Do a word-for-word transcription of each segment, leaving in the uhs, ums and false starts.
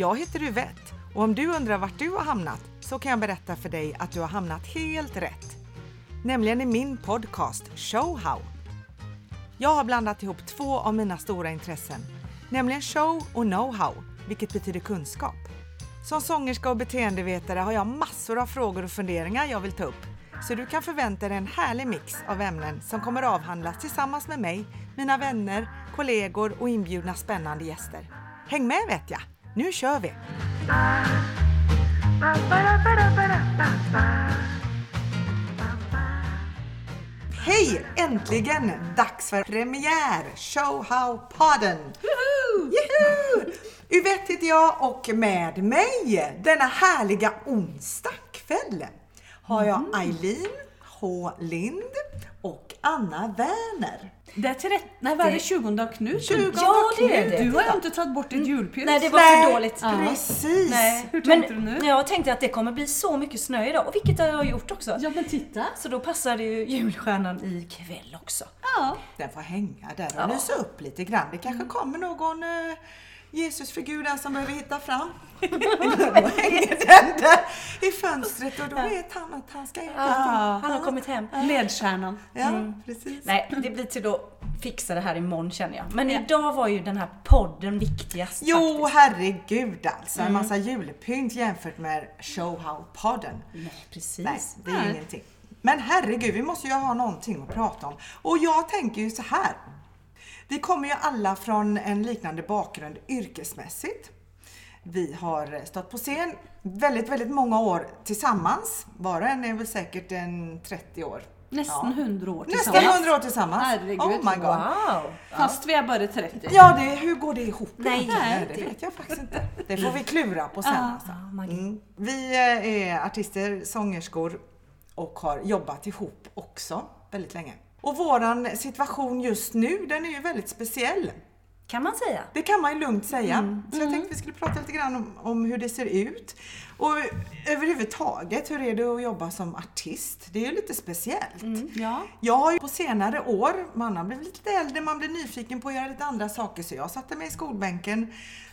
Jag heter Uvett och om du undrar vart du har hamnat så kan jag berätta för dig att du har hamnat helt rätt. Nämligen i min podcast Show How. Jag har blandat ihop två av mina stora intressen. Nämligen show och know-how, vilket betyder kunskap. Som sångerska och beteendevetare har jag massor av frågor och funderingar jag vill ta upp. Så du kan förvänta dig en härlig mix av ämnen som kommer avhandlas tillsammans med mig, mina vänner, kollegor och inbjudna spännande gäster. Häng med vet jag! Nu kör vi! Hej! Äntligen! Dags för premiär! Show How-podden! Juhu! Uvett heter jag och med mig denna härliga onsdagskväll har jag Aileen H. Lind och Anna Werner. Det är tretton, nej vad är det, tjugonde av Knut? tjugonde ja, det är det. Du har ju inte tagit bort ditt julpynt. Nej, det var för nej, dåligt. Precis. Nej. Hur tänkte men, du nu? Jag tänkte att det kommer bli så mycket snö idag, och vilket jag har gjort också. Ja, men titta. Så då passar det ju julstjärnan i kväll också. Ja. Den får hänga där och ja. lysa upp lite grann. Det kanske kommer någon uh, Jesusfigur där som behöver hitta fram. Då hänger den där i fönstret och då vet han att han ska hitta ja, fram. Han har kommit hem. Ledstjärnan. Ja, mm. precis. Nej, det blir till då fixa det här imorgon känner jag. Men ja. idag var ju den här podden viktigast. Jo, faktiskt. Herregud alltså. Mm. En massa julpynt jämfört med Show How-podden. Nej, precis. Nej, det är Nej. ingenting. Men herregud, vi måste ju ha någonting att prata om. Och jag tänker ju så här. Vi kommer ju alla från en liknande bakgrund yrkesmässigt. Vi har stått på scen väldigt, väldigt många år tillsammans. Var och en är väl säkert en trettio år. Nästan ja. hundra år tillsammans. Nästan hundra år tillsammans. Herregud, oh my God. Wow. Fast vi är bara trettio. Ja, det, hur går det ihop? Nej, Nej det vet jag faktiskt inte. Det får vi klura på sen. Ah, alltså. mm. Vi är artister, sångerskor och har jobbat ihop också väldigt länge. Och våran situation just nu, den är ju väldigt speciell. Kan man säga? Det kan man ju lugnt säga. Mm. Så jag tänkte att vi skulle prata lite grann om, om hur det ser ut. Och överhuvudtaget, hur är det att jobba som artist? Det är ju lite speciellt. Mm. Ja. Jag har ju på senare år, man har blivit lite äldre, man blir nyfiken på att göra lite andra saker. Så jag satte mig i skolbänken,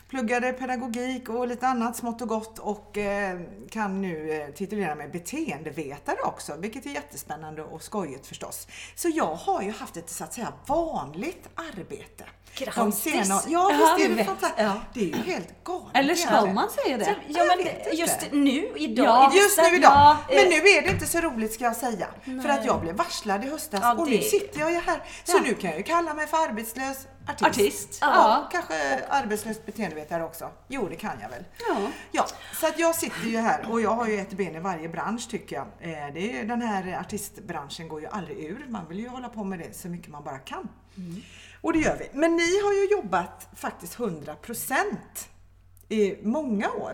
pluggade pedagogik och lite annat smått och gott. Och eh, kan nu titulera mig beteendevetare också. Vilket är jättespännande och skojigt förstås. Så jag har ju haft ett så att säga vanligt arbete. Grattis! Sena, ja, visst är det fantastiskt. Ja. Det är ju helt galet. Eller ska man säga det? Så, ja, men just nu, idag. Ja, just nu, idag. Ja, men nu är det inte så roligt ska jag säga. Nej. För att jag blev varslad i höstas ja, och det. Nu sitter jag ju här. Så ja. nu kan jag ju kalla mig för arbetslös artist. artist. Ja. Ja, kanske arbetslös beteendevetare också. Jo, det kan jag väl. Ja. Ja, så att jag sitter ju här och jag har ju ett ben i varje bransch tycker jag. Det är, den här artistbranschen går ju aldrig ur. Man vill ju hålla på med det så mycket man bara kan. Mm. Och det gör vi. Men ni har ju jobbat faktiskt hundra procent i många år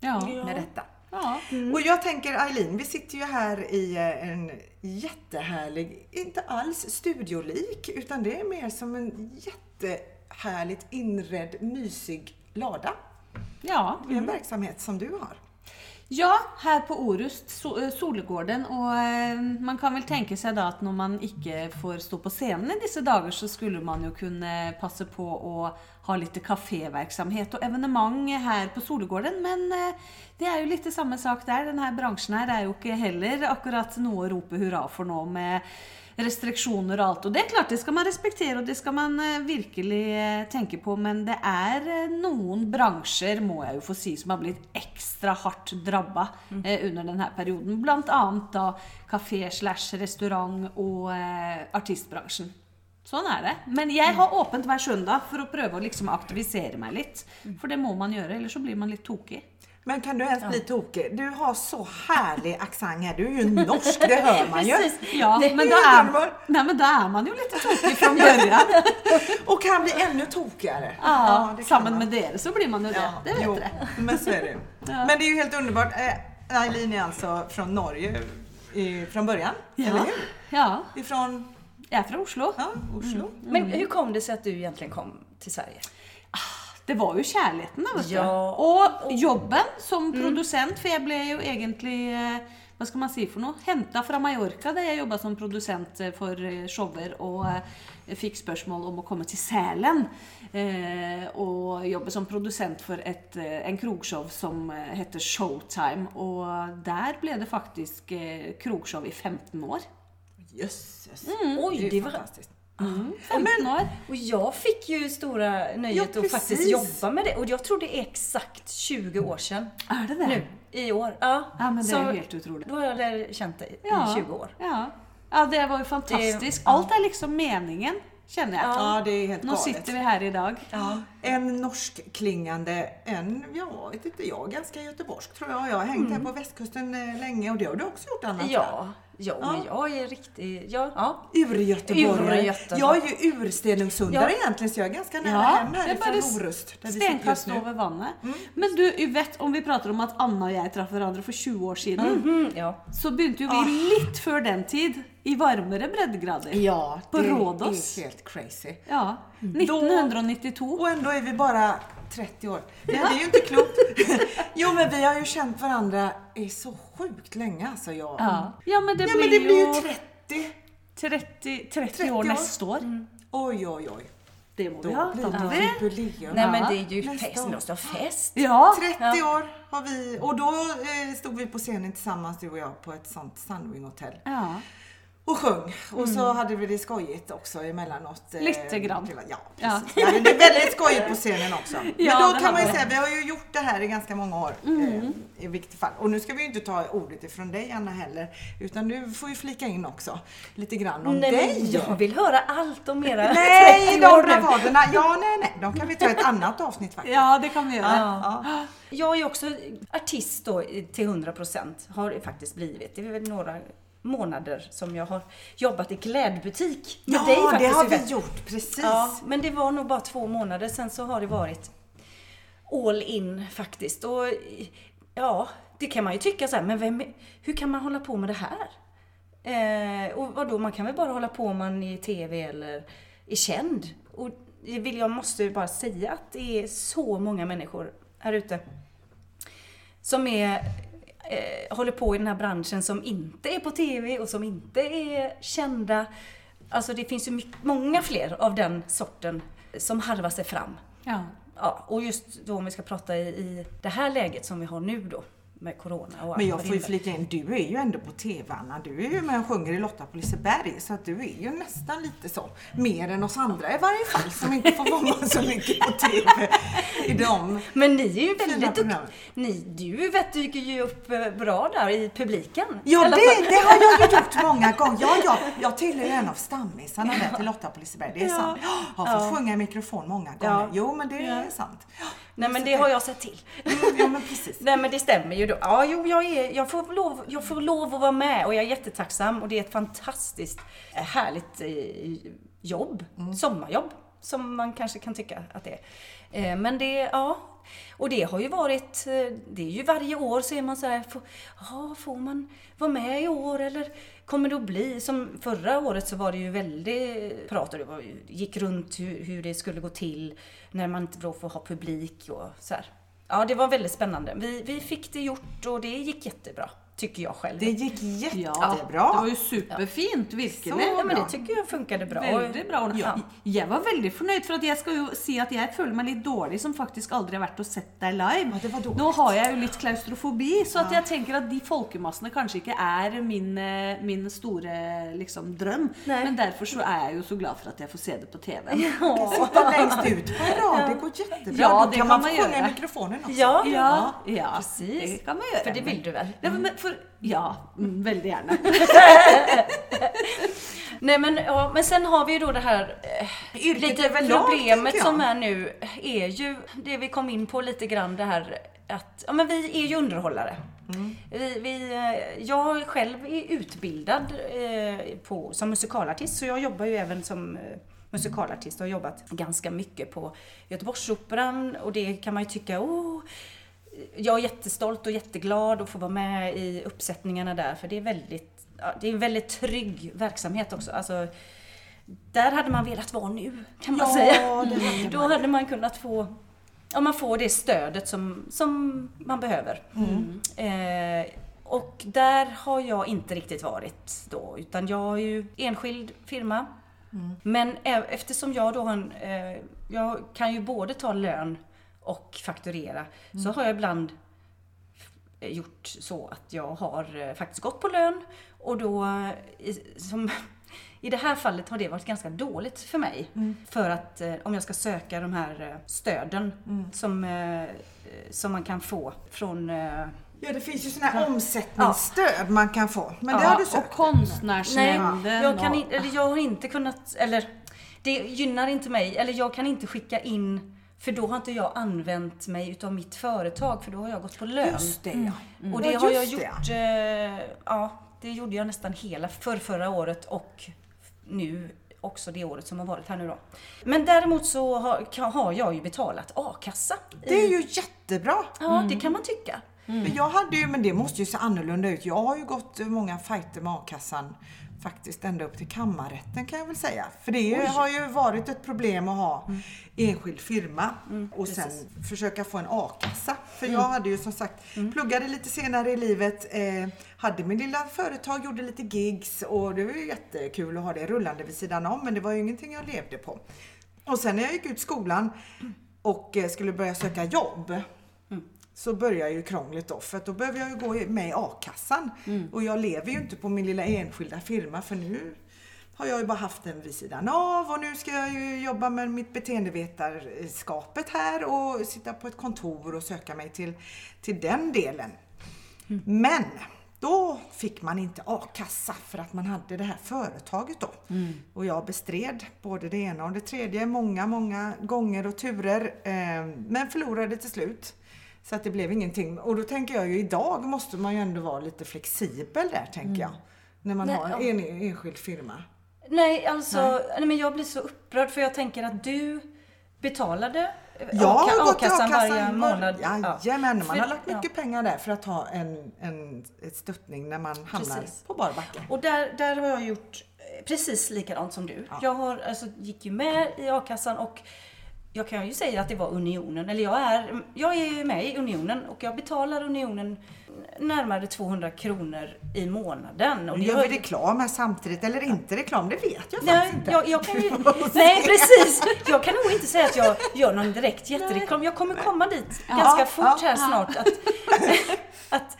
ja. med detta. Ja. Mm. Och jag tänker Aileen, vi sitter ju här i en jättehärlig, inte alls studiolik, utan det är mer som en jättehärligt inredd, mysig lada. Ja. Mm. En verksamhet som du har. Ja, här på Orust, Solgården, och man kan väl tänka sig då att när man inte får stå på scenen i dessa dagar så skulle man ju kunna passa på att ha lite kaféverksamhet och evenemang här på Solgården, men det är ju lite samma sak där, den här branschen här är ju inte heller akkurat något att ropa hurra för nå med restriktioner och allt, och det är klart det ska man respektera och det ska man verkligen tänka på, men det är någon branscher må jag ju få säga som har blivit extra hårt drabbad mm. eh, under den här perioden, bland annat då kafé slash restaurang och eh, artistbranschen. Sån är det. Men jag har öppet varje söndag för att pröva att liksom aktivisera mig lite, mm. för det må man göra, eller så blir man lite tokig. Men kan du ens bli tokig? Du har så härlig accent här. Du är ju norsk, det hör man ju. Ja, men då är, nej, men då är man ju lite tokig från början. Och kan bli ännu tokigare. Ja, ja samman med det så blir man ju ja, det. Det vet jo, det. Men så är det. Ja. Men det är ju helt underbart. Aileen är alltså från Norge från början, ja. eller hur? Ja. Ifrån? Jag är från Oslo. Ja, Oslo. Mm. Men hur kom det sig att du egentligen kom till Sverige? Det var ju kärleken, vet du. Ja. Och jobben som producent, för jag blev ju egentligen vad ska man säga för något? Hämta från Mallorca där jag jobbade som producent för shower och fick spörsmål om att komma till Sälen och jobba som producent för ett, en krogshow som heter Showtime, och där blev det faktiskt krogshow i femton år. Jösses, mm. Oj, det var fantastiskt. Mm, men, och jag fick ju stora nöjet ja, att faktiskt jobba med det, och jag tror det är exakt tjugo år sedan. Är det det? Nu, i år. Ja, ja men det så är helt otroligt. Då har jag lärt känt det i ja, tjugo år. Ja. Ja, det var ju fantastiskt. Det, allt är liksom meningen, känner jag. Ja, det är helt galet. Nu sitter vi här idag. Ja. En norsk klingande, en, jag vet inte, jag ganska göteborgsk tror jag. Jag har hängt mm. här på västkusten länge, och det har du också gjort, Anna. Ja. Ja, ja, men jag är riktigt... Jag, ja. Ur-göteborgare. Jag är ju urstenungsundare ja. egentligen, så jag är ganska nära ja, hem härifrån Orust. Stenkast över vannet. Mm. Men du, Uvett, om vi pratar om att Anna och jag träffade varandra för tjugo år sedan, mm-hmm, ja. så började ju vi ah. lite för den tid i varmare breddgrader. Ja, på det Rådos. Är helt crazy. Ja, nittonhundranittiotvå. Då, och ändå är vi bara trettio år. Det, det är ju inte klokt. Jo, men vi har ju känt varandra i så sjukt länge, alltså jag. Ja, ja men det, ja, blir, men det ju... blir ju trettio. trettio, trettio, trettio år, år nästa år. Mm. Oj, oj, oj. Det må vi ha. Då blir det jubileum. Nej, men det är ju nästa fest. Måste ha fest. Ja. trettio år har vi. Och då eh, stod vi på scenen tillsammans, du och jag, på ett sånt Sunwing-hotell. Ja. Och sjöng. Och mm. så hade vi det skojigt också emellanåt. Eh, Lite grann. Ja, precis. Ja. Ja, det är väldigt skojigt på scenen också. Ja, men då kan man ju säga, vi har ju gjort det här i ganska många år. Mm. Eh, I vilket fall. Och nu ska vi ju inte ta ordet ifrån dig, Anna, heller. Utan du får ju flika in också. Lite grann om nej, dig. Nej, jag vill höra allt om era nej, de bravaderna. Ja, nej, nej. De kan vi ta ett annat avsnitt faktiskt. Ja, det kan vi göra. Ja. Ja. Jag är också artist då till hundra procent. Har det faktiskt blivit. Det är väl några... månader som jag har jobbat i klädbutik med ja, dig faktiskt. Ja, det har vi gjort, precis. Ja, men det var nog bara två månader, sen så har det varit all in faktiskt. Och ja, det kan man ju tycka så här, men vem, hur kan man hålla på med det här? Eh, och vadå, man kan väl bara hålla på om man är i tv eller är känd. Och vill jag måste bara säga att det är så många människor här ute som är... håller på i den här branschen som inte är på tv och som inte är kända. Alltså det finns ju mycket, många fler av den sorten som harvar sig fram. Ja. Ja, och just då om vi ska prata i, i det här läget som vi har nu då med corona. Och men jag får ju flika in, du är ju ändå på tv, Anna. Du är ju med och sjunger i Lotta på Liseberg, så att du är ju nästan lite så, mer än oss andra i varje fall, som inte får vara så mycket på tv i dem. Men ni är ju väldigt duktiga. Du vet, dyker ju upp bra där i publiken. Ja, det, det har jag ju gjort många gånger. Ja, ja, jag tillhör en av stammisarna där till Lotta på Liseberg, det är ja. sant. Jag har fått ja. sjunga i mikrofon många gånger. Ja. Jo, men det ja. är sant. Nej, men det har jag sett till. Ja, men precis. Nej, men det stämmer ju då. Ja, jo, jag, är, jag, får lov, jag får lov att vara med, och jag är jättetacksam. Och det är ett fantastiskt härligt jobb, mm. sommarjobb, som man kanske kan tycka att det är. Men det, ja, och det har ju varit, det är ju varje år så är man så här, får, ja, får man vara med i år eller kommer det att bli? Som förra året så var det ju väldigt prat, och det var, gick runt hur, hur det skulle gå till när man inte får ha publik och så här. Ja, det var väldigt spännande. Vi, vi fick det gjort, och det gick jättebra, tycker jag själv. Det gick jättebra. Ja, det var ju superfint, verkligen. Ja, men det tycker jag funkade bra. Väldigt bra. Ja. Jag var väldigt förnöjd, för att jag ska ju säga att jag känner mig lite dålig som faktiskt aldrig har varit och sett dig live. Ja, det var dåligt. Nu har jag ju lite klaustrofobi, så att jag tänker att de folkmassorna kanske inte är min, min stora liksom, dröm. Nej. Men därför så är jag ju så glad för att jag får se det på tv. Ja. Jag kan sitta längst ut på en rad, det går jättebra. Ja, det kan man, man sjunga i mikrofonen också. Ja, ja, ja, precis. Det kan man göra. För det vill du väl? Ja, men för, ja, väldigt gärna. Nej, men, ja, men sen har vi ju då det här eh, lite problemet som är nu är ju det vi kom in på lite grann, det här att ja, men vi är ju underhållare. Mm. Vi, vi, jag själv är utbildad eh, på, som musikalartist, så jag jobbar ju även som eh, musikalartist och har jobbat ganska mycket på Göteborgsoperan, och det kan man ju tycka, åh, jag är jättestolt och jätteglad att få vara med i uppsättningarna där, för det är väldigt, det är en väldigt trygg verksamhet också. Alltså, där hade man velat vara nu, kan man ja, säga. Det hade Då man. hade man kunnat få, om man får det stödet som, som man behöver. Mm. Eh, Och där har jag inte riktigt varit då, utan jag har ju enskild firma. Mm. Men eftersom jag då har en, eh, jag kan ju både ta lön och fakturera, mm. så har jag ibland gjort så att jag har faktiskt gått på lön. Och då, i, som, i det här fallet har det varit ganska dåligt för mig. Mm. För att eh, om jag ska söka de här stöden mm. som, eh, som man kan få från... Eh, Ja, det finns ju sådana här omsättningsstöd ja. man kan få. Men ja, det har du sökt. Och konstnärsnämnden. Nej, jag, kan in, eller jag har inte kunnat, eller det gynnar inte mig. Eller jag kan inte skicka in, för då har inte jag använt mig utav mitt företag. För då har jag gått på lön. Just det, ja. Mm. Och det ja, har jag gjort, det. ja det gjorde jag nästan hela för förra året och nu också det året som har varit här nu då. Men däremot så har, har jag ju betalat A-kassa. Det är ju jättebra. Ja, mm. det kan man tycka. Mm. Jag hade ju, men det måste ju se annorlunda ut. Jag har ju gått många fighter med A-kassan faktiskt ända upp till kammarrätten, kan jag väl säga. För det Oj. har ju varit ett problem att ha mm. enskild firma mm, och sen precis. försöka få en A-kassa. För mm. jag hade ju som sagt, mm. pluggade lite senare i livet, eh, hade min lilla företag, gjorde lite gigs och det var ju jättekul att ha det rullande vid sidan om, men det var ju ingenting jag levde på. Och sen när jag gick ut skolan och eh, skulle börja söka jobb, så börjar ju krångligt då, för att då behöver jag ju gå med i A-kassan. Mm. Och jag lever ju inte på min lilla enskilda firma, för nu har jag ju bara haft den vid sidan av. Och nu ska jag ju jobba med mitt beteendevetarskapet här och sitta på ett kontor och söka mig till, till den delen. Mm. Men då fick man inte A-kassa för att man hade det här företaget då. Mm. Och jag bestred både det ena och det tredje många, många gånger och turer. Eh, men förlorade till slut. Så att det blev ingenting. Och då tänker jag ju, idag måste man ju ändå vara lite flexibel där, tänker mm. jag. När man nej, har en ja. enskild firma. Nej, alltså nej. Nej, men jag blir så upprörd, för jag tänker att du betalade jag a- A-kassan varje månad. Ja, ja. Men man för, har lagt mycket ja. pengar där för att ha en, en ett stöttning när man hamnar precis. på barbacken. Och där, där har jag gjort precis likadant som du. Ja. Jag har, alltså, gick ju med i A-kassan och... Jag kan ju säga att det var unionen, eller jag är, jag är ju med i unionen och jag betalar unionen närmare tvåhundra kronor i månaden. Och det gör vi reklam här samtidigt eller inte reklam, det vet jag nej, faktiskt inte. Jag, jag kan ju, nej, precis. Jag kan nog inte säga att jag gör någon direkt jättereklam. Jag kommer komma dit ja, ganska fort ja, här ja. snart. Att, att,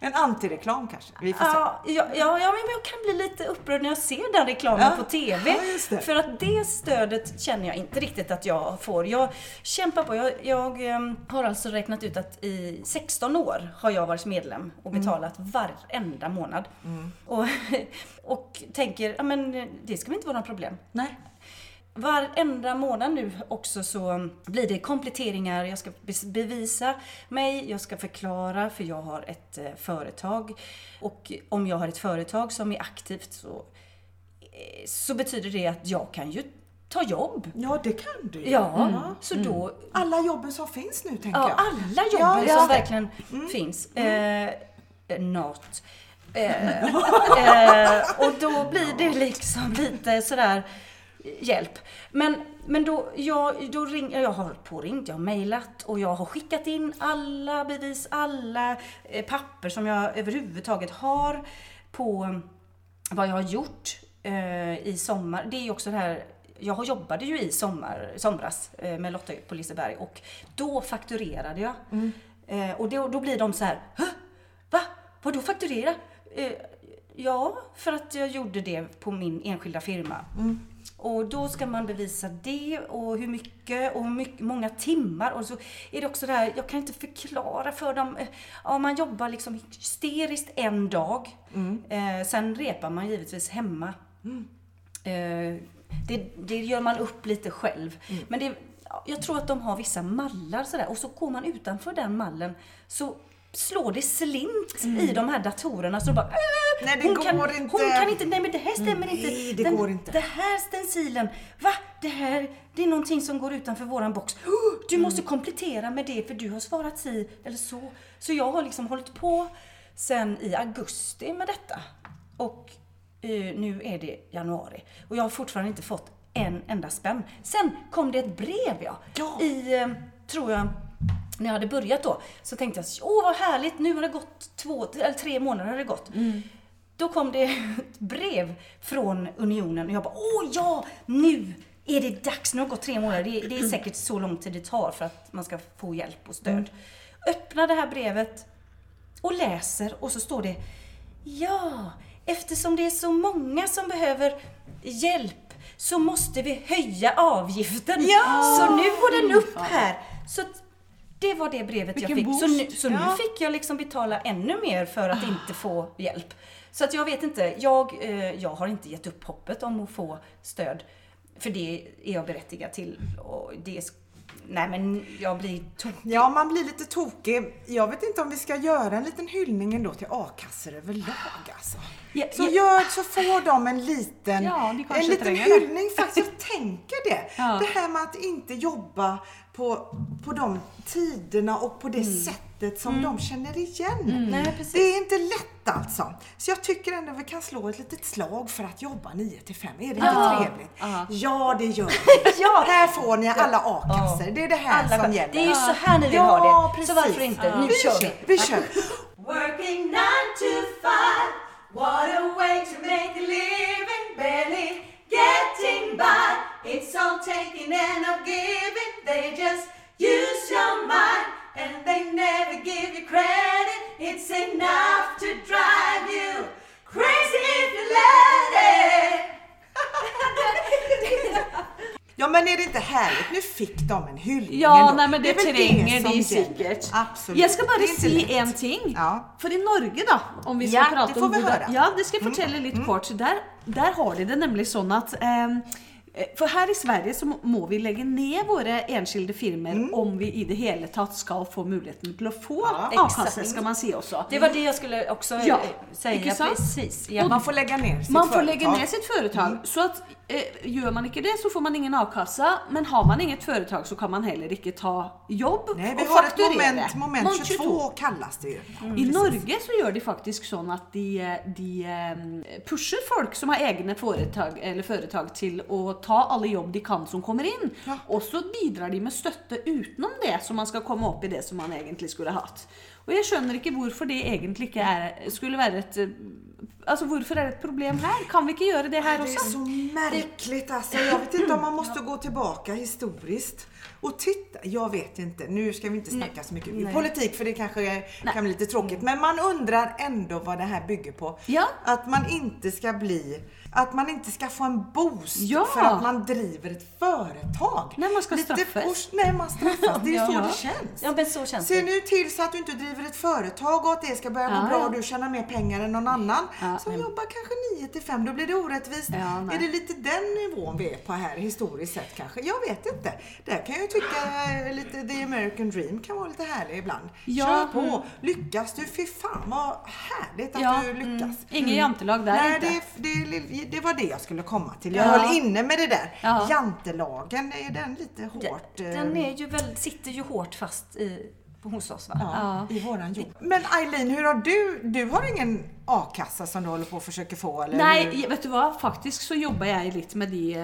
en antireklam kanske. Vi får ja, se. Ja, ja, ja, men jag kan bli lite upprörd när jag ser den reklamen ja. på tv. Ja, just det. För att det stödet känner jag inte riktigt att jag får. Jag kämpar på. Jag, jag har alltså räknat ut att i sexton år har jag varit medlem och betalat mm. varenda månad. Mm. Och, och tänker, ja, men det ska väl inte vara något problem. Nej. Varenda månad nu också så blir det kompletteringar. Jag ska bevisa mig, jag ska förklara, för jag har ett företag. Och om jag har ett företag som är aktivt så, så betyder det att jag kan ju ta jobb. Ja, det kan du. Ja, mm. så då... Alla jobben som finns nu, tänker ja, jag. Alla jobben ja, som verkligen mm. finns. Mm. Eh, not. Eh, eh, och då blir det liksom lite sådär... Hjälp. Men, men då, jag, då ring, jag har påringt, jag har mejlat och jag har skickat in alla bevis, alla eh, papper som jag överhuvudtaget har på vad jag har gjort eh, i sommar. Det är ju också det här, jag jobbade ju i sommar, somras eh, med Lotta på Liseberg och då fakturerade jag. Mm. Eh, och då, då blir de så här, va? Vadå fakturera? Eh, ja, för att jag gjorde det på min enskilda firma. Mm. Och då ska man bevisa det och hur mycket och hur mycket, många timmar. Och så är det också det här, jag kan inte förklara för dem. Ja, man jobbar liksom hysteriskt en dag. Mm. Eh, sen repar man givetvis hemma. Mm. Eh, det, det gör man upp lite själv. Mm. Men det, jag tror att de har vissa mallar sådär. Och så går man utanför den mallen så... slår det slint mm. i de här datorerna så bara äh, nej, det hon, går kan, inte. hon kan inte, nej men det här stämmer mm. inte. Nej, det den, går inte. Det här stencilen, va? Det här, det är någonting som går utanför våran box. Oh, du mm. måste komplettera med det för du har svarat si eller så. Så jag har liksom hållit på sen i augusti med detta. Och eh, nu är det januari. Och jag har fortfarande inte fått en enda spänn. Sen kom det ett brev, ja. ja. I, eh, tror jag... när jag hade börjat då, så tänkte jag, åh vad härligt, nu har det gått två eller tre månader har det gått. Mm. Då kom det ett brev från Unionen och jag bara, åh ja, nu är det dags, nu har det gått tre månader, det är, det är säkert så lång tid det tar för att man ska få hjälp och stöd. Mm. Öppnar det här brevet och läser och så står det, ja, eftersom det är så många som behöver hjälp så måste vi höja avgiften. Ja! Så nu går den upp här. Så det var det brevet Vilken jag fick. Så nu, så nu ja. fick jag liksom betala ännu mer för att inte få hjälp. Så att jag vet inte, jag, eh, jag har inte gett upp hoppet om att få stöd. För det är jag berättigad till. Och det är, nej men jag blir tokig. Ja, man blir lite tokig. Jag vet inte om vi ska göra en liten hyllning ändå till A-kassor överlag alltså. Ja, så, ja. Gör, så får de en liten, ja, en liten hyllning faktiskt. Jag tänker det. Ja. Det här med att inte jobba på, på de tiderna och på det mm. sättet som mm. de känner igen. Mm. Nej, precis. Det är inte lätt alltså. Så jag tycker ändå vi kan slå ett litet slag för att jobba nio till fem. Är det inte ah. trevligt? Ah. Ja, det gör vi. Ja. Här får ni alla A-kasser. Ah. Det är det här alla som gäller. Det är ju så här ni vill ja, ha det. Precis. Så varför inte? Ah. Nu vi kör vi. vi kör. Working nine to five. What a way to make a living, barely getting by. It's all taking and no giving, they just use your mind. And they never give you credit, it's enough to drive you crazy if you let it. Ja, men är det inte härligt? Nu fick de en hyllning. Ja, nej, men det, det tränger det säkert. Absolut. Jag ska bara se en ting. Ja. För i Norge då, om vi ska ja, prata det får om vi höra. Ja, det ska jag fortälla mm. lite mm. kort. Så där, där har de det nämligen sån att... Eh, för här i Sverige så må vi lägga ner våra enskilda firmer mm. om vi i det hela tatt ska få möjligheten till att få ja, a-kassor, ska man se också. Det var det jag skulle också ja, säga. Precis. Ja, man får lägga ner sitt man företag. Får lägga ner sitt företag. Mm. Så att eh, gör man inte det så får man ingen a-kassa, men har man inget företag så kan man heller inte ta jobb. Nej, vi och har fakturera. Ett moment, moment tjugotvå kallas det ju. Mm, I precis. Norge så gör det faktiskt så att de, de pushar folk som har egna företag eller företag till att ta alla jobb de kan som kommer in. Ja. Och så bidrar de med stötte utom det som man ska komma upp i det som man egentligen skulle ha haft. Och jag skönner inte varför det egentligen är, skulle vara ett... Alltså varför är det ett problem här? Kan vi inte göra det här också? Det är så märkligt alltså. Jag vet inte om man måste gå tillbaka historiskt. Och titta, jag vet inte. Nu ska vi inte snacka Nej. Så mycket Nej. Politik för det kanske Nej. Kan bli lite tråkigt. Men man undrar ändå vad det här bygger på. Ja. Att man inte ska bli... Att man inte ska få en boost ja. För att man driver ett företag. När man ska straffas. När man straffas. Det är ja. Så det känns. Ja, men så känns Se det. nu till så att du inte driver ett företag och att det ska börja gå ja. Bra och du tjänar mer pengar än någon annan. Ja, som men... jobbar kanske nio till fem. Då blir det orättvist. Ja, är det lite den nivån vi är på här historiskt sett kanske? Jag vet inte. Där kan jag ju tycka lite The American Dream kan vara lite härlig ibland. Ja. Kör på. Lyckas du? Fy fan vad härligt att ja. Du lyckas. Mm. Ingen jantelag där Nej, inte. Det är Det var det jag skulle komma till. Jag ja. Höll inne med det där. Ja. Jantelagen, är den lite hårt... Den, den är ju väl, sitter ju hårt fast i, hos oss, va? Ja, ja. I våran jobb. Men Aileen, hur har du... Du har ingen a-kassa som du håller på att försöka få, eller? Nej, hur? Vet du vad? Faktiskt så jobbar jag lite med de...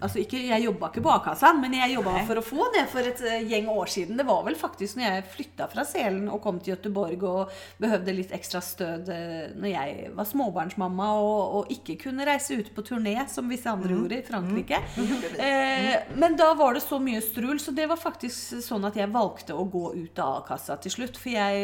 Alltså, inte, jag jobbar inte på a-kassan, men jag jobbar Nej. För att få det för ett gäng år sedan. Det var väl faktiskt när jag flyttade från Sälen och kom till Göteborg och behövde lite extra stöd när jag var småbarnsmamma och, och inte kunde resa ut på turné som vissa andra mm. gjorde i Frankrike. Mm. Mm. Men då var det så mycket strul, så det var faktiskt så att jag valde att gå ut av a-kassa till slut, för jag,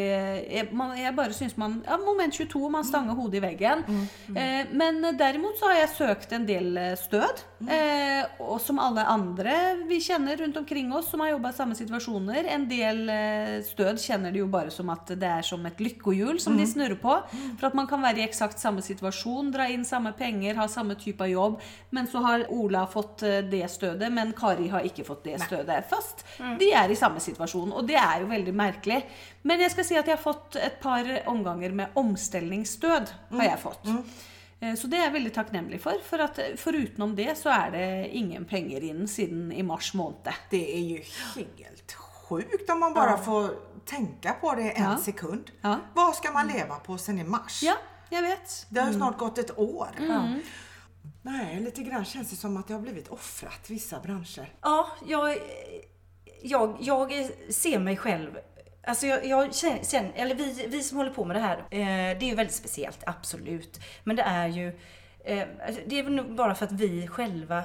jag, man, jag bara syns man, ja, moment tjugotvå, man stangar hodet i väggen. Mm, mm. Eh, men däremot så har jag sökt en del stöd, mm. eh, och som alla andra vi känner runt omkring oss som har jobbat i samma situationer, en del eh, stöd känner det ju bara som att det är som ett lyckohjul som mm. de snurrar på, för att man kan vara i exakt samma situation, dra in samma pengar, ha samma typ av jobb, men så har Ola fått det stödet, men Kari har inte fått det stödet, fast mm. de är i samma situation, och det är ju väldigt märkligt. Men jag ska säga att jag har fått ett par omgångar med omställningsstöd har jag fått. Mm. Mm. Så det är jag väldigt tacknämlig för, för att förutom det så är det ingen pengar in sedan i mars månad. Det är ju helt sjukt om man bara ja. Får tänka på det en ja. Sekund. Ja. Vad ska man leva på sedan i mars? Ja, jag vet. Det har ju snart gått ett år. Mm. Ja. Nej, lite grann känns det som att jag har blivit offrat vissa branscher. Ja, jag... jag, jag ser mig själv. Alltså jag, jag känner, eller vi, vi som håller på med det här, eh, det är ju väldigt speciellt, absolut. Men det är ju, eh, det är väl bara för att vi själva,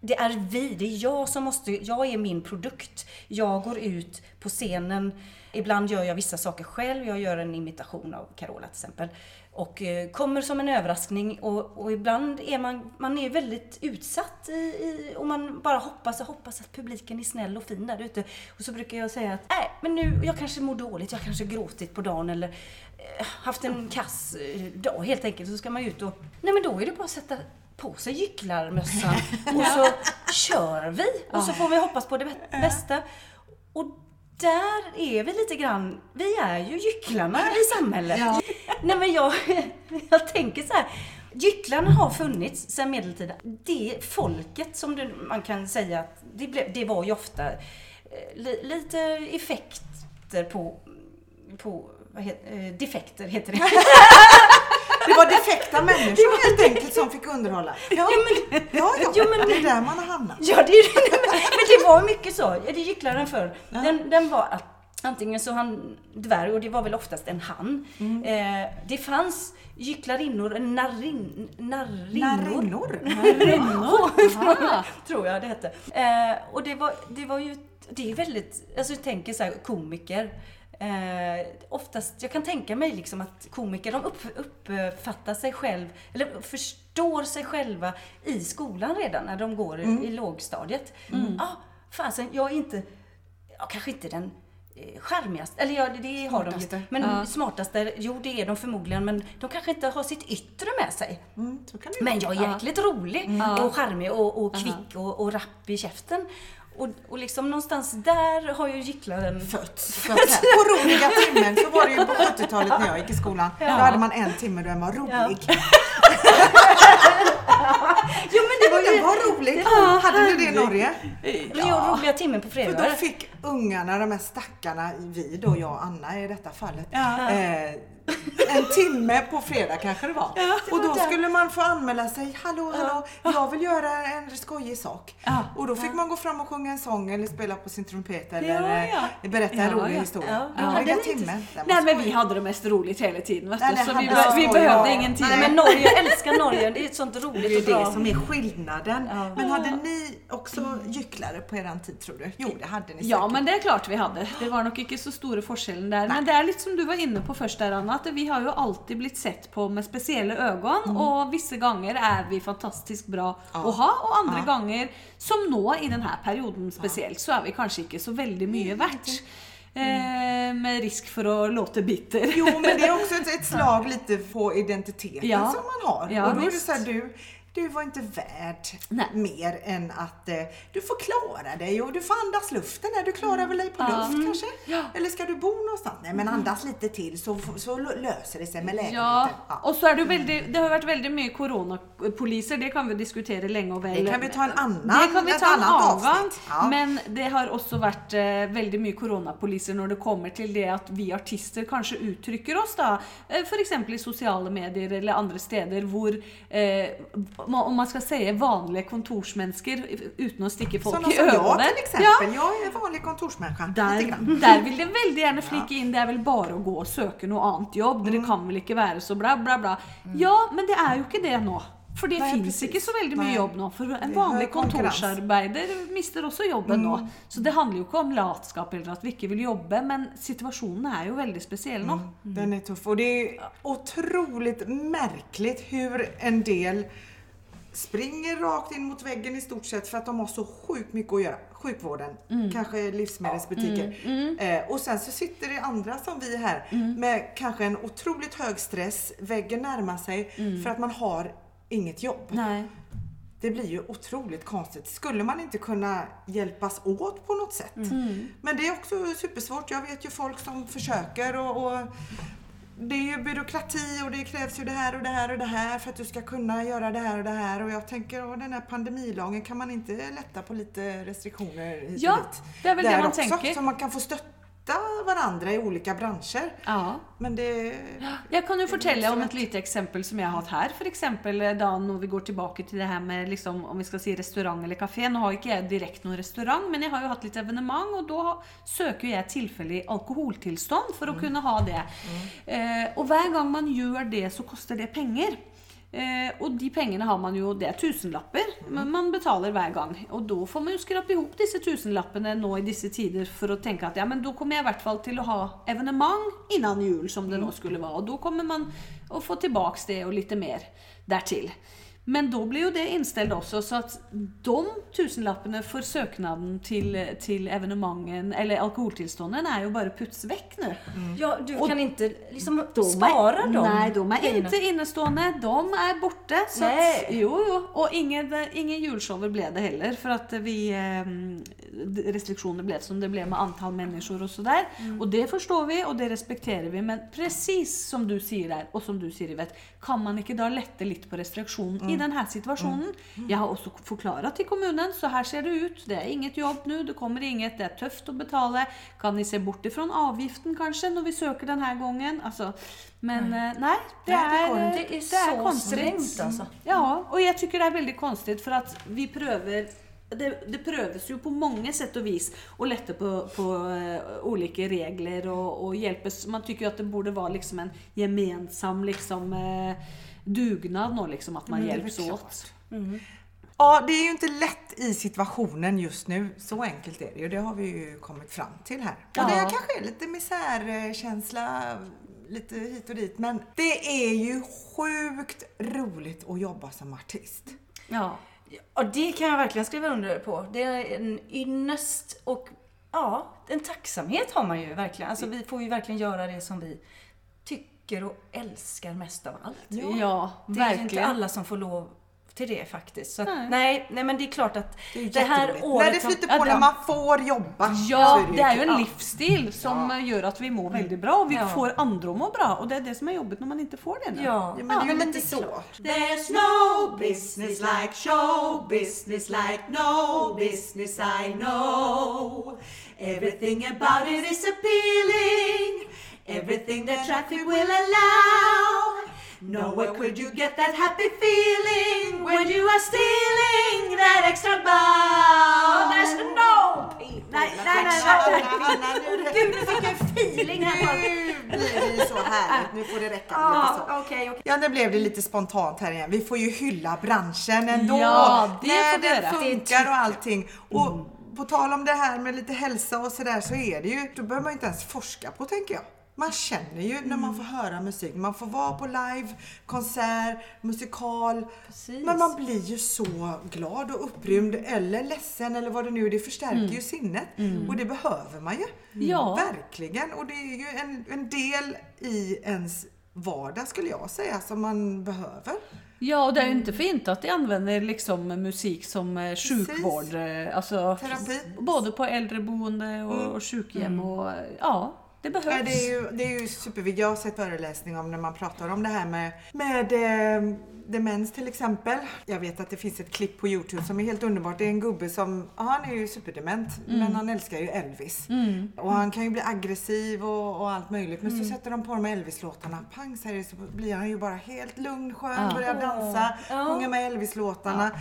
det är vi, det är jag som måste, jag är min produkt. Jag går ut på scenen, ibland gör jag vissa saker själv, jag gör en imitation av Carola till exempel. Och eh, kommer som en överraskning och, och ibland är man, man är väldigt utsatt i, i, och man bara hoppas och hoppas att publiken är snäll och fin där ute. Och så brukar jag säga att nej, men nu, jag kanske mår dåligt, jag kanske gråtit på dagen eller eh, haft en kass eh, dag helt enkelt. Så ska man ut och, nej men då är det bara att sätta på sig gycklarmössan och så kör vi och så får vi hoppas på det bästa. Och där är vi lite grann, vi är ju gycklarna i samhället. Ja. Nej men jag, jag tänker så här, gycklarna har funnits sedan medeltiden. Det folket som det, man kan säga, att det, blev, det var ju ofta li, lite effekter på, på vad heter, defekter heter det. Det var defekta människor helt enkelt som fick underhålla. Ja, men, ja, ja. Jo, men det är där man har hamnat. Ja, det, men det var mycket så. Det gycklaren förr. Ja. Den, den var att antingen så han dvärg, och det var väl oftast en han. Mm. Eh, det fanns gycklarinnor, narrin, narrinnor. Narrinnor? Ja, tror jag det hette. Eh, och det var, det var ju, det är väldigt, alltså jag tänker så här, komiker. Eh, oftast, jag kan tänka mig liksom att komiker, de upp, uppfattar sig själv eller förstår sig själva i skolan redan när de går mm. i, i lågstadiet. Mm. Ah, fasen, jag är inte, jag kanske inte den eh, charmigaste, eller ja, det har smartaste. De ju, men uh. smartaste, jo det är de förmodligen, men de kanske inte har sitt yttre med sig. Mm, så kan det men jag är uh. jäkligt rolig mm. och charmig och, och kvick uh-huh. och, och rapp i käften. Och, och liksom någonstans där har ju gycklaren fötts. Fötts. På roliga timmen, så var det ju på sjuttiotalet när jag gick i skolan. Ja. Då hade man en timme där man var rolig. Ja. Jo, men det var, ju... var roligt. Ja, hade ni det i Norge? Ja. Roliga timmen på fredag. För då fick ungarna, de här stackarna, vi då, jag och Anna i detta fallet. Ja. Eh, en timme på fredag kanske det var. Ja, det var och då där. Skulle man få anmäla sig. Hallå, hallå, jag vill göra en skojig sak. Ja. Och då fick man gå fram och sjunga en sång eller spela på sin trumpet eller ja, ja. berätta en ja, rolig ja. historia. Ja. Roliga ja. timmen. Nej, men vi hade det mest roligt hela tiden. Nej, så vi, ja. vi behövde ja. ingen tid. Nej, men Norge, jag älskar Norge. Det är ett sånt roligt och bra. Det är det som är skillnaden. Ja. Men hade ni också gycklare på eran tid, tror du? Jo, det hade ni säkert. Ja, men det är klart vi hade. Det var nog inte så stora forskellen där. Nej. Men det är lite som du var inne på först där, Anna. Att vi har ju alltid blivit sett på med speciella ögon mm. och vissa gånger är vi fantastiskt bra ja. att ha och andra ja. gånger som nå i den här perioden speciellt ja. så är vi kanske inte så väldigt mycket värt. Mm. Med risk för att låta bitter. Jo, men det är också ett, ett slag lite på identiteten ja. som man har. Ja, och då är det så här, du, du var inte värd Nej. mer än att eh, du får klara dig och du får andas luften. Är du klarar väl dig på luft mm. kanske? Ja. Eller ska du bo någonstans? Nej, men andas lite till så, så löser det sig med lägenheten. Ja. Ja. Och så är du väldigt, det har varit väldigt mycket coronapoliser. Det kan vi diskutera länge och väl. Det kan vi ta en annan. Det kan vi ta en annan. Ja. Men det har också varit eh, väldigt mycket coronapoliser när det kommer till det att vi artister kanske uttrycker oss då. Eh, för exempel i sociala medier eller andra städer hvor eh, om man ska säga vanliga kontorsmänniskor utan att sticka folk såna i ögonen. Som jag till exempel, ja. jag är vanlig kontorsmänniska. Där, där vill det väldigt gärna flika ja. in, det är väl bara att gå och söka något annat jobb, mm. det kan väl inte vara så bra bra bra. Mm. Ja, men det är ju inte det nu. För det Nej, finns precis. inte så väldigt mycket jobb nu. För en vanlig kontorsarbetare mister också jobben mm. nu. Så det handlar ju inte om latskap eller att vi inte vill jobba. Men situationen är ju väldigt speciell nu. Mm. Mm. Den är tuff. Och det är otroligt märkligt hur en del springer rakt in mot väggen i stort sett för att de har så sjukt mycket att göra. Sjukvården, mm. kanske livsmedelsbutiker. Mm. Mm. Eh, och sen så sitter det andra som vi här mm. med kanske en otroligt hög stress. Väggen närmar sig mm. för att man har inget jobb. Nej. Det blir ju otroligt konstigt. Skulle man inte kunna hjälpas åt på något sätt? Mm. Men det är också supersvårt. Jag vet ju folk som försöker och... och det är ju byråkrati och det krävs ju det här och det här och det här för att du ska kunna göra det här och det här. Och jag tänker, åh, den här pandemilagen, kan man inte lätta på lite restriktioner? Ja, det är väl det man också tänker. Så man kan få stötta hitta varandra i olika branscher. Ja. Men det, jag kan nu fortälla om ett litet exempel som jag har haft här. För exempel då när vi går tillbaka till det här med liksom, om vi ska säga restaurang eller kafé. Nu har jag inte direkt någon restaurang, men jag har ju haft lite evenemang och då söker jag tillfällig alkoholtillstånd för att mm. kunna ha det. Mm. Eh, och varje gång man gör det så kostar det pengar. Eh, och de pengarna har man ju, det är tusenlapper, mm. men man betalar varje gång. Och då får man ju skrapa ihop dessa tusenlapparna nå i dessa tider för att tänka att ja, men då kommer jag i alla fall till att ha evenemang innan jul som det mm. nog skulle vara. Och då kommer man att få tillbaka det och lite mer därtill. Men då blir ju det inställt också, så att de tusenlapparna för söknaden till, till evenemangen eller alkoholtillstånden är ju bara putsväck nu. Mm. Ja, du och kan inte liksom de spara är, dem. Nej, de är inte innestående, de är borta. Så nej. Att, jo, jo. Och ingen, ingen julshower blev det heller, för att vi, restriktioner blev som det blev med antal människor och sådär. Mm. Och det förstår vi och det respekterar vi, men precis som du säger där och som du säger, vet, kan man inte då lätta lite på restriktionen mm. i den här situationen. Mm. Mm. Jag har också förklarat till kommunen, så här ser det ut. Det är inget jobb nu, det kommer inget, det är tufft att betala. Kan ni se bort ifrån avgiften kanske när vi söker den här gången? Alltså, men mm. nej, det, nej är, det, är, det är så det är konstigt. Strängt, alltså. Ja, och jag tycker det är väldigt konstigt, för att vi pröver, det, det prövas ju på många sätt och vis och lätta på, på uh, olika regler och, och hjälpes. Man tycker ju att det borde vara liksom en gemensam liksom uh, dugnad och liksom att man mm, hjälps åt. Mm. Ja, det är ju inte lätt i situationen just nu. Så enkelt är det ju. Det har vi ju kommit fram till här. Ja. Och det är kanske lite misärkänsla lite hit och dit. Men det är ju sjukt roligt att jobba som artist. Ja. Ja, det kan jag verkligen skriva under på. Det är en ynnest och ja, en tacksamhet har man ju verkligen. Alltså vi får ju verkligen göra det som vi tycker och älskar mest av allt. Ja, ja det verkligen. Det är ju inte alla som får lov till det faktiskt. Så att, nej. Nej, nej, men det är klart att det, är det här året... När det flyter på, ja, när man får jobba. Ja, är det, det är ju en livsstil som ja. Gör att vi mår väldigt bra. Vi ja. Får andra må bra. Och det är det som är jobbigt när man inte får det. Ja. Ja, men det är ju ja, lite det så. Klart. There's no business like show business like no business I know. Everything about it is appealing. Everything that traffic will allow. Nowhere could you get that happy feeling when you are stealing that extra bow. There's no people. Nej, nej, nej, nej. Gud, nu fick jag feeling här. Nu blir det så härligt. Nu får det räcka. Ah, okay, okay. Ja, nu blev det lite spontant här igen. Vi får ju hylla branschen ändå. Ja, det är det. När det funkar och allting. Och mm. på tal om det här med lite hälsa och sådär, så är det ju, då behöver man inte ens forska på, tänker jag. Man känner ju när man får höra musik. Man får vara på live, konsert, musikal. Precis. Men man blir ju så glad och upprymd eller ledsen eller vad det nu är. Det förstärker mm. ju sinnet. Mm. Och det behöver man ju. Ja. Verkligen. Och det är ju en, en del i ens vardag, skulle jag säga, som man behöver. Ja, och det är ju inte fint att de använder liksom musik som sjukvård. Precis. Alltså, terapi. Både på äldreboende och, mm. och sjukhem. Och, ja. Det behövs. Ja, det är ju, det är ju superviktigt. Jag har sett föreläsning om när man pratar om det här med, med eh, demens till exempel. Jag vet att det finns ett klipp på YouTube som är helt underbart. Det är en gubbe som, ja, han är ju superdement, mm. men han älskar ju Elvis. Mm. Och han kan ju bli aggressiv och, och allt möjligt. Men mm. så sätter de på de med Elvis-låtarna. Pang, så, det, så blir han ju bara helt lugn, skön, ah. börjar dansa, ah. sjunga med Elvis-låtarna. Ah.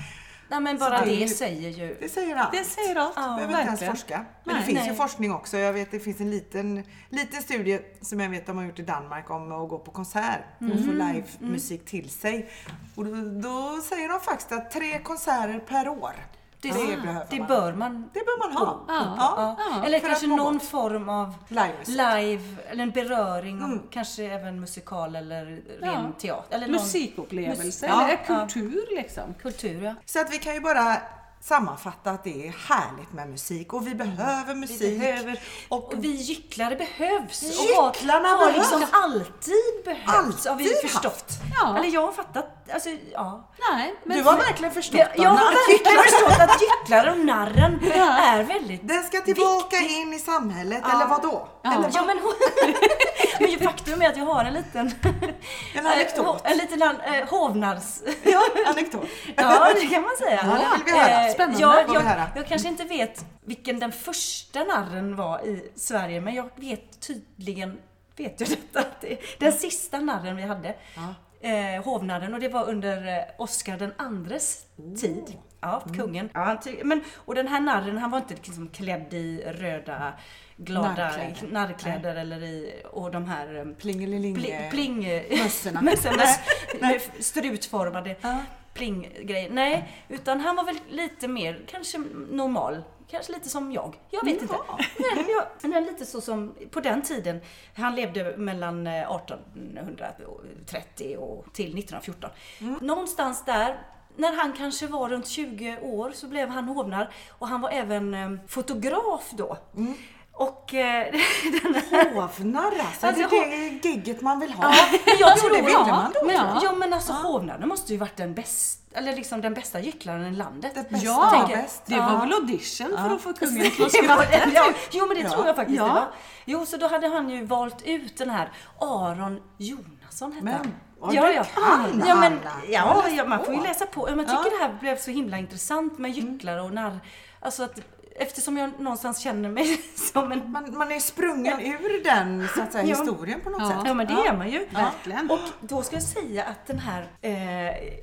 Nej, men bara det, det säger ju... Det säger allt. Det säger allt. Ja, behöver verkligen. Inte ens forska. Men nej, det finns nej. Ju forskning också. Jag vet, det finns en liten, liten studie som jag vet de har gjort i Danmark om att gå på konsert mm. och få live-musik mm. till sig. Och då, då säger de faktiskt att tre konserter per år. Det, det, man. det bör man det bör man ha. Ja, ja. Ja. Eller kanske någon bort. Form av live, live eller en beröring mm. kanske även musikal eller ren ja. Teater eller musikupplevelse musik. Eller ja. Kultur liksom. Kultur, ja. Så att vi kan ju bara sammanfatta att det är härligt med musik och vi behöver musik. Vi behöver, och, och vi gycklare behövs. Gycklarna har liksom alltid behövts. Alltid har vi förstått. Ja. Eller jag har fattat alltså, ja. Nej, men du har verkligen förstått jag, jag har verkligen förstått att gycklare och narren ja. är väldigt den ska tillbaka viktigt. In i samhället ja. Eller vadå? Ja. Eller vad? Ja, men, men faktum är att jag har en liten en anekdot en liten äh, hovnars ja, anekdot ja, det kan man säga ja, det vill vi höra. Spännande jag, jag, höra. jag kanske inte vet vilken den första narren var i Sverige, men jag vet tydligen vet jag detta, att det, den sista narren vi hade ja. Eh, hovnarren, och det var under Oscar den andres oh. tid. Ja, kungen. Mm. Ja, ty- men, och den här narren, han var inte liksom klädd i röda, glada narrkläder, narrkläder eller i, och de här plingelilinge pling, mössorna. Mössorna strutformade ja. plinggrejer. Nej, utan han var väl lite mer, kanske normal. Kanske lite som jag. Jag vet inte. Nej, jag, men lite så som på den tiden. Han levde mellan artonhundratrettio och till nittonhundrafjorton. Mm. Någonstans där, när han kanske var runt tjugo år, så blev han hovnar. Och han var även fotograf då. Mm. Och eh, den här... Hovnar, alltså, alltså det är gigget man vill ha. Ja, jag tror det. Ja, man då, men, ja. ja, men alltså ja. Hovnar, det måste ju varit den bästa, eller liksom den bästa gycklaren i landet. Det bästa, ja, tänker, bästa. Det var väl audition ja. för att få kungen att skriva. Ja, jo, men det ja. tror jag faktiskt ja. det var. Jo, så då hade han ju valt ut den här Aron Jonasson hette men. han. Och ja, ja. Kan, ja, men, ja, ja, man får ju läsa på. Jag tycker ja. det här blev så himla intressant med gycklare och narr. Alltså att... Eftersom jag någonstans känner mig som en... Man, man är sprungen ja. ur den så att säga, ja. historien på något ja. sätt. Ja, men det ja. är man ju. Verkligen. Och då ska jag säga att den här eh,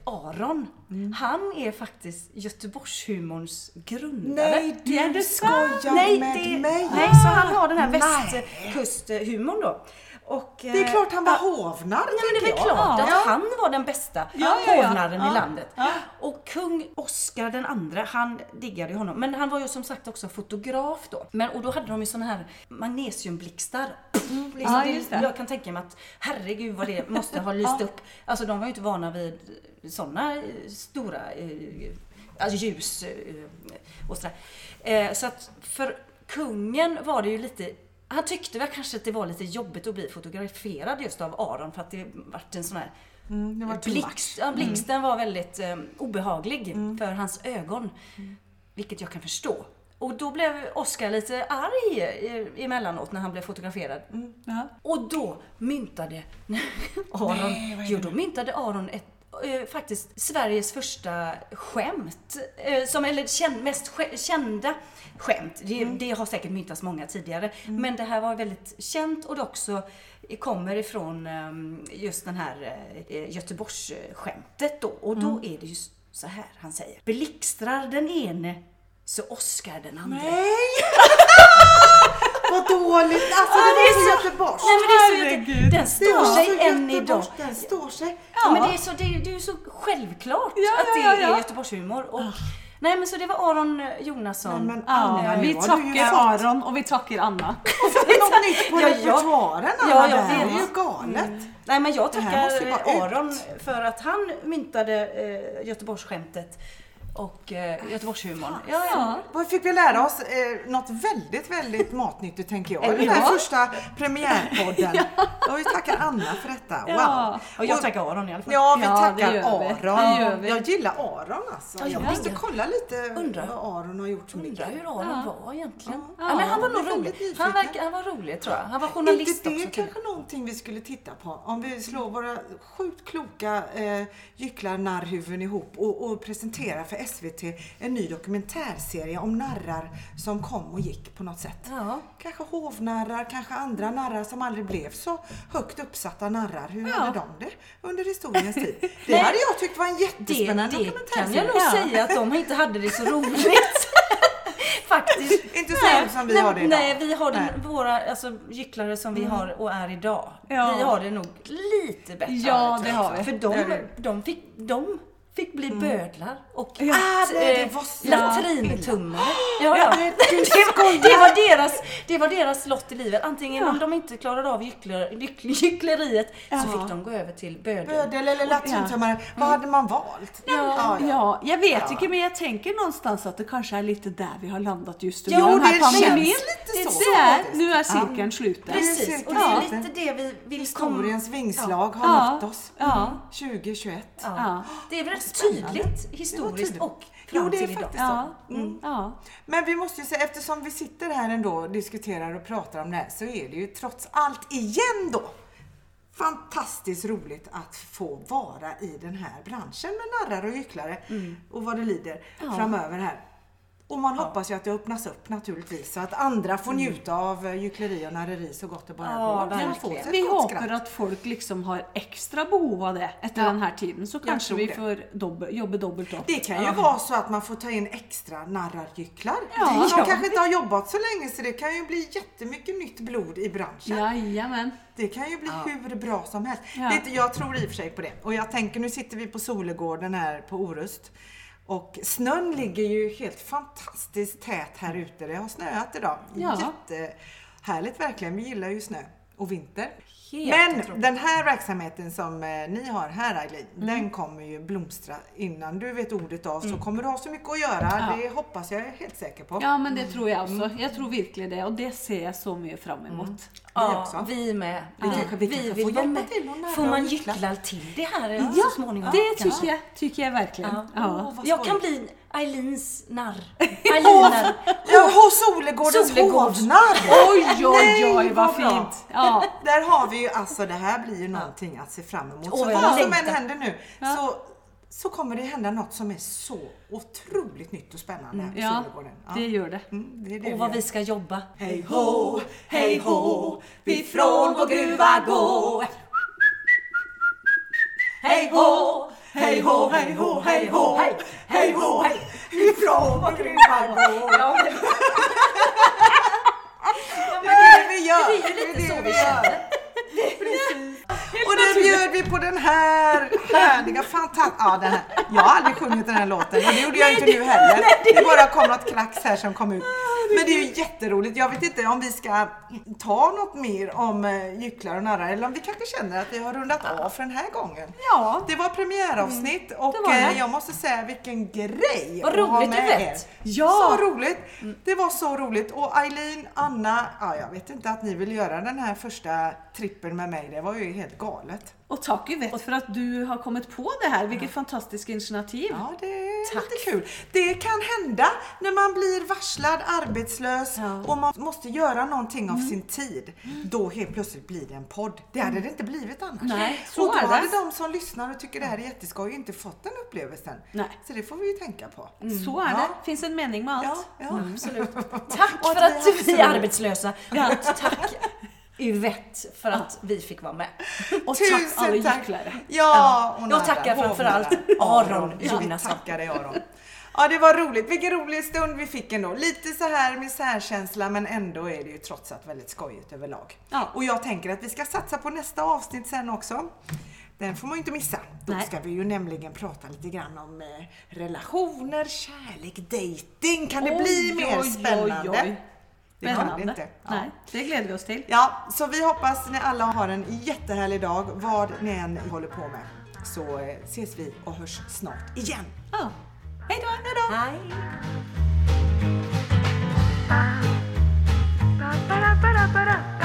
Aron, mm. han är faktiskt Göteborgshumorns grundare. Nej, du ja, skojar Nej, med det, mig. Nej, så han har den här västkusthumorn då. Och, eh, det är klart han var ja, hovnar. Nej, men det är klart ja. att han var den bästa ja, hovnaren ja, ja. i landet. Ja. Och kung Oscar den andra, han diggade honom. Men han var ju som sagt också fotograf då. Men, och då hade de ju såna här magnesiumblixtar. Mm, liksom, ja, just det. Jag kan tänka mig att herregud vad det måste ha lyst ja. upp. Alltså de var ju inte vana vid såna stora alltså, ljus och sådär. Så att för kungen var det ju lite... Han tyckte väl kanske att det var lite jobbigt att bli fotograferad just av Aron, för att det var en sån här mm, det var blixt, ja, blixten mm. var väldigt um, obehaglig mm. för hans ögon, mm. vilket jag kan förstå. Och då blev Oscar lite arg emellanåt när han blev fotograferad. Mm. Ja. Och då myntade Aron, Nej, jo, då myntade Aron ett Eh, faktiskt Sveriges första skämt eh, som eller känd, mest sk- kända skämt. Det, mm. det har säkert myntats många tidigare, mm. men det här var väldigt känt, och det också kommer ifrån eh, just den här eh, Göteborgsskämtet då, och då mm. är det ju så här han säger: blixtrar den ene så Oscar den andra. Nej. Vad dåligt, alltså ah, det är så Göteborgs. Nej, men det är så Göteborgs. Den står sig än idag. Den står sig. Ja. Ja, men det är så, det är, det är så självklart ja, att det ja, ja. är Göteborgshumor. Och, ah. Nej, men så det var Aron Jonasson. Men, men, ah, nej, vi tackar Aron och vi tackar Anna. Det är nytt på repertoaren, Anna. Det är ju galet. Mm. Nej, men jag tackar Aron ut. för att han myntade eh, Göteborgsskämtet. Och eh, Göteborgshumorn. Ja, ja. Vad fick vi lära oss? Eh, något väldigt, väldigt matnyttigt, tänker jag. Den här ja. första premiärpodden. ja. Och vi tackar Anna för detta. Wow. Ja. Och jag tackar Aron i alla fall. Ja, vi tackar ja, Aron. Vi. Jag gillar Aron alltså. Ja, jag jag måste kolla lite undrar. vad Aron har gjort. Undrar hur Aron ja. var egentligen. Ja. Ja. Ja, men han var nog rolig. Han var, han var rolig, tror jag. Han var journalist inte det också. Det är kanske någonting vi skulle titta på. Om vi slår våra sjukt kloka eh, gycklar narrhuvuden ihop och, och presenterar för S V T en ny dokumentärserie om narrar som kom och gick på något sätt. Ja. Kanske hovnarrar, kanske andra narrar som aldrig blev så högt uppsatta narrar. Hur ja. hade de det under historiens tid? Det Nej. hade jag tyckt var en jättespännande det, det dokumentärserie. Det kan jag nog säga, att de inte hade det så roligt. Faktiskt. Inte så nej, som vi nej, har det idag. Nej, vi har nej. Den, våra alltså, gycklare som vi mm. har och är idag. Ja. Vi har det nog lite bättre. Ja, det har vi. För de, de fick... De fick bli mm. bödlar och ja, äh, latrintummare. Ja, ja. Det var deras, det var deras lott i livet. Antingen ja. om de inte klarade av gyckleriet ja. så fick de gå över till bödel. Bödel eller latrintummare. Ja. Vad hade man valt? Ja, ja, ja. ja jag vet ja. inte, men jag tänker någonstans att det kanske är lite där vi har landat just nu. Jo, den här det känns lite så. Är, nu är cirkeln ja. sluten. Precis. Precis, och det är lite det vi vill. Historiens vingslag ja. har nått oss. Ja. tjugo tjugoett. Ja. Ja. Det är väl tydligt historiskt och fram till idag. Ja. Mm. Ja. Men vi måste ju säga, eftersom vi sitter här ändå och diskuterar och pratar om det här, så är det ju trots allt igen då fantastiskt roligt att få vara i den här branschen med narrar och gycklare mm. och vad det lider ja. framöver här. Och man ja. hoppas ju att det öppnas upp naturligtvis, så att andra får njuta mm. av gyckleri och narreri så gott det bara ja, går. Vi hoppas att folk liksom har extra behov av det efter ja. den här tiden, så jag kanske vi det. får dobbel, jobba dubbelt upp. Det kan ju mm. vara så att man får ta in extra narrargycklar. Ja, de ja. kanske inte har jobbat så länge, så det kan ju bli jättemycket nytt blod i branschen. Jajamän. Det kan ju bli ja. hur bra som helst. Ja. Det, jag tror i och för sig på det. Och jag tänker, nu sitter vi på Solgården här på Orust. Och snön ligger ju helt fantastiskt tät här ute. Det har snöat idag. Ja. Jättehärligt verkligen. Vi gillar ju snö och vinter. Helt Men otroligt. Den här verksamheten som ni har här, Aileen, mm. den kommer ju blomstra innan du vet ordet av. Så mm. kommer du ha så mycket att göra. Ja. Det hoppas jag, är helt säker på. Ja, men det tror jag också. Jag tror verkligen det. Och det ser jag så mycket fram emot. Mm. Ja, vi, också. vi med. Vi, ja. vi, vi får hjälpa till. Får man gyckla till det här ja. så småningom? Ja, det tycker jag, tycker jag verkligen. Ja. Ja. Oh, jag kan bli Aileens narr. Aileenar. Ja, hos Solgårdens hovnarr. Oj, oj, oj, vad fint. Ja. Där har vi ju, alltså det här blir ju någonting att se fram emot. Så vad som än händer nu ja. så, så kommer det hända något som är så otroligt nytt och spännande här på ja, Solgården. Ja, det gör det. Mm, det, är det och vad vi, vi ska jobba. Hej ho, hej ho, vi från vår gruva gå. Hej ho, hej ho, hej ho, hej ho, hej ho, hej, vi från vår gruva gå. Ja, det är det vi gör. Det är ju lite så vi gör. Och det bjöd vi på den här härliga fantastisk... Ja, den här. Jag har aldrig sjungit den här låten. Och det gjorde jag inte nu heller. Det bara kom något klax här som kom ut. Men det är ju jätteroligt. Jag vet inte om vi ska ta något mer om gycklar och narrar. Eller om vi kanske känner att vi har rundat av för den här gången. Ja. Det var premiäravsnitt. Och jag måste säga, vilken grej. Vad roligt du vet. Ja. Så roligt. Det var så roligt. Och Aileen, Anna... Ja, jag vet inte att ni vill göra den här första trippen med mig. Det var ju helt galet. Och tack Uvett för att du har kommit på det här. Vilket ja. fantastiskt initiativ. Ja, det är tack. lite kul. Det kan hända när man blir varslad, arbetslös ja. och man måste göra någonting av mm. sin tid. Då helt plötsligt blir det en podd. Det hade det inte blivit annars. Nej, så och då är det. hade de som lyssnar och tycker det här är jätteskoj inte fått den upplevelsen. Nej. Så det får vi ju tänka på. Mm. Så är ja. det. Finns en mening med allt. Ja, ja. Mm, absolut. Tack för att vi är arbetslösa. Ja. Tack Uvett för att ja. vi fick vara med. Och tusen tack alla gycklare. Ja, och jag tackar framförallt Aron Jonasson. Vi tackar dig, Aron. Ja, det var roligt. Vilken rolig stund vi fick ändå. Lite så här misärkänsla, men ändå är det ju trots allt väldigt skojigt överlag. Ja. Och jag tänker att vi ska satsa på nästa avsnitt sen också. Den får man ju inte missa. Då Nej. ska vi ju nämligen prata lite grann om eh, relationer, kärlek, dating. Kan det oj, bli mer oj, spännande? Oj, oj. Det var det inte. Ja. Nej, det gläder vi oss till. Ja, så vi hoppas ni alla har en jättehärlig dag, vad ni än håller på med. Så ses vi och hörs snart igen. Ja. Hej då, hej då. Hej. Ba, ba, ba, ba, ba, ba.